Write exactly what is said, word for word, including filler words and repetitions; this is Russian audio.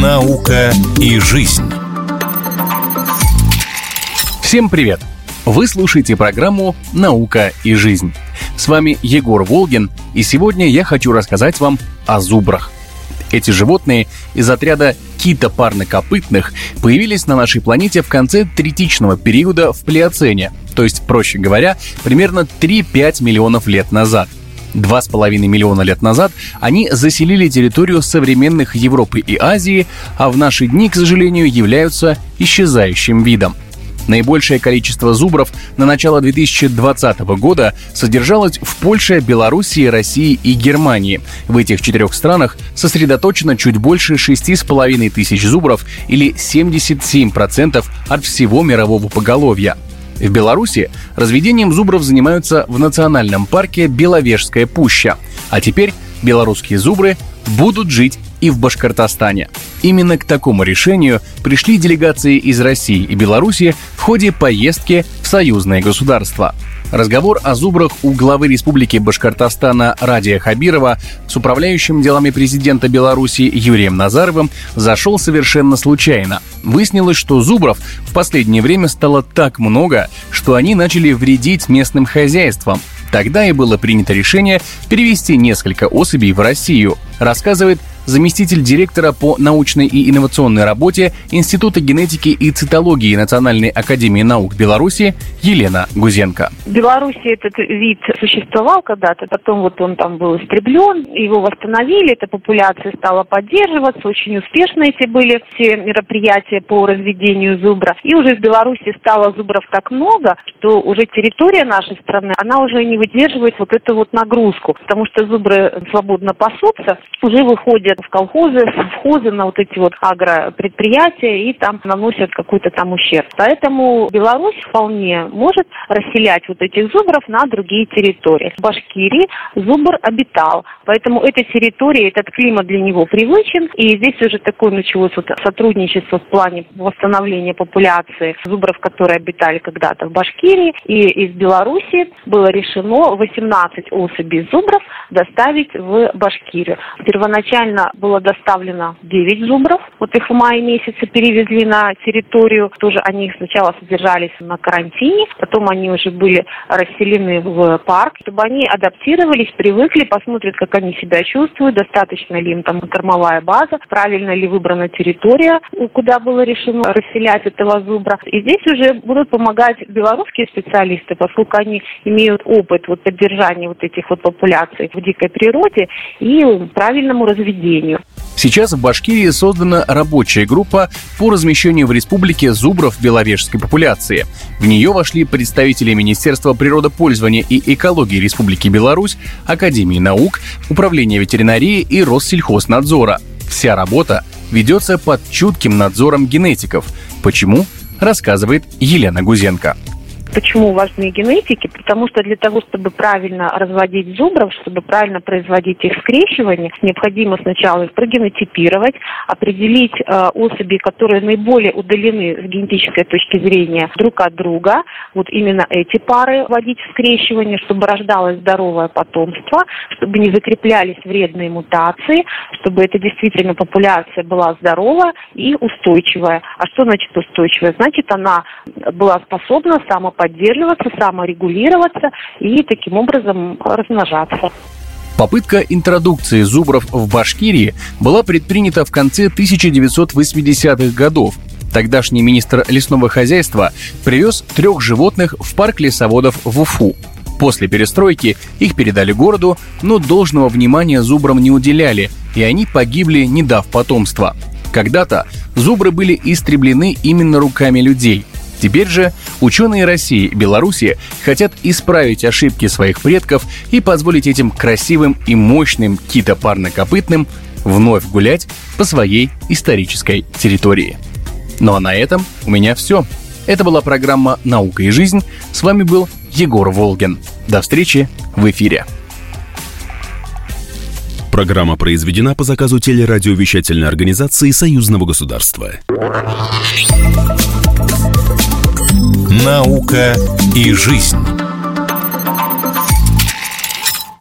Наука и жизнь. Всем привет! Вы слушаете программу «Наука и жизнь». С вами Егор Волгин, и сегодня я хочу рассказать вам о зубрах. Эти животные из отряда китопарнокопытных появились на нашей планете в конце третичного периода в плеоцене, то есть, проще говоря, примерно три-пять миллионов лет назад. два с половиной миллиона лет назад они заселили территорию современных Европы и Азии, а в наши дни, к сожалению, являются исчезающим видом. Наибольшее количество зубров на начало две тысячи двадцатого года содержалось в Польше, Белоруссии, России и Германии. В этих четырех странах сосредоточено чуть больше шести с половиной тысяч зубров или семьдесят семь процентов от всего мирового поголовья. В Беларуси разведением зубров занимаются в национальном парке Беловежская пуща. А теперь белорусские зубры будут жить и в Башкортостане. Именно к такому решению пришли делегации из России и Беларуси в ходе поездки в Союзное государство. Разговор о зубрах у главы Республики Башкортостана Радия Хабирова с управляющим делами президента Беларуси Юрием Назаровым зашел совершенно случайно. Выяснилось, что зубров в последнее время стало так много, что они начали вредить местным хозяйствам. Тогда и было принято решение перевести несколько особей в Россию, рассказывает заместитель директора по научной и инновационной работе Института генетики и цитологии Национальной Академии наук Беларуси Елена Гузенко. В Беларуси этот вид существовал когда-то, потом вот он там был истреблен, его восстановили, эта популяция стала поддерживаться, очень успешно эти были все мероприятия по разведению зубра. И уже в Беларуси стало зубров так много, что уже территория нашей страны, она уже не выдерживает вот эту вот нагрузку, потому что зубры свободно пасутся, уже выходят в колхозы, в совхозы, на вот эти вот агропредприятия и там наносят какой-то там ущерб. Поэтому Беларусь вполне может расселять вот этих зубров на другие территории. В Башкирии зубр обитал, поэтому эта территория, этот климат для него привычен, и здесь уже такое началось вот сотрудничество в плане восстановления популяции зубров, которые обитали когда-то в Башкирии, и из Беларуси было решено восемнадцать особей зубров доставить в Башкирию. Первоначально было доставлено девять зубров. Вот их в мае месяце перевезли на территорию. Тоже они сначала содержались на карантине, потом они уже были расселены в парк, чтобы они адаптировались, привыкли, посмотрят, как они себя чувствуют, достаточно ли им там кормовая база, правильно ли выбрана территория, куда было решено расселять этого зубра. И здесь уже будут помогать белорусские специалисты, поскольку они имеют опыт вот поддержания вот этих вот популяций в дикой природе и правильному разведению. Сейчас в Башкирии создана рабочая группа по размещению в республике зубров беловежской популяции. В нее вошли представители Министерства природопользования и экологии Республики Беларусь, Академии наук, Управления ветеринарии и Россельхознадзора. Вся работа ведется под чутким надзором генетиков. Почему? Рассказывает Елена Гузенко. Почему важны генетики? Потому что для того, чтобы правильно разводить зубров, чтобы правильно производить их скрещивание, необходимо сначала их прогенотипировать, определить э, особи, которые наиболее удалены с генетической точки зрения друг от друга. Вот именно эти пары вводить в скрещивание, чтобы рождалось здоровое потомство, чтобы не закреплялись вредные мутации, чтобы это действительно популяция была здоровая и устойчивая. А что значит устойчивая? Значит, она была способна самоподдерживаться, саморегулироваться и таким образом размножаться. Попытка интродукции зубров в Башкирии была предпринята в конце тысяча девятьсот восьмидесятых годов. Тогдашний министр лесного хозяйства привез трех животных в парк лесоводов в Уфу. После перестройки их передали городу, но должного внимания зубрам не уделяли, и они погибли, не дав потомства. Когда-то зубры были истреблены именно руками людей. Теперь же ученые России и Беларуси хотят исправить ошибки своих предков и позволить этим красивым и мощным китопарнокопытным вновь гулять по своей исторической территории. Ну а на этом у меня все. Это была программа «Наука и жизнь». С вами был Егор Волгин. До встречи в эфире. Программа произведена по заказу телерадиовещательной организации Союзного государства. «Наука и жизнь».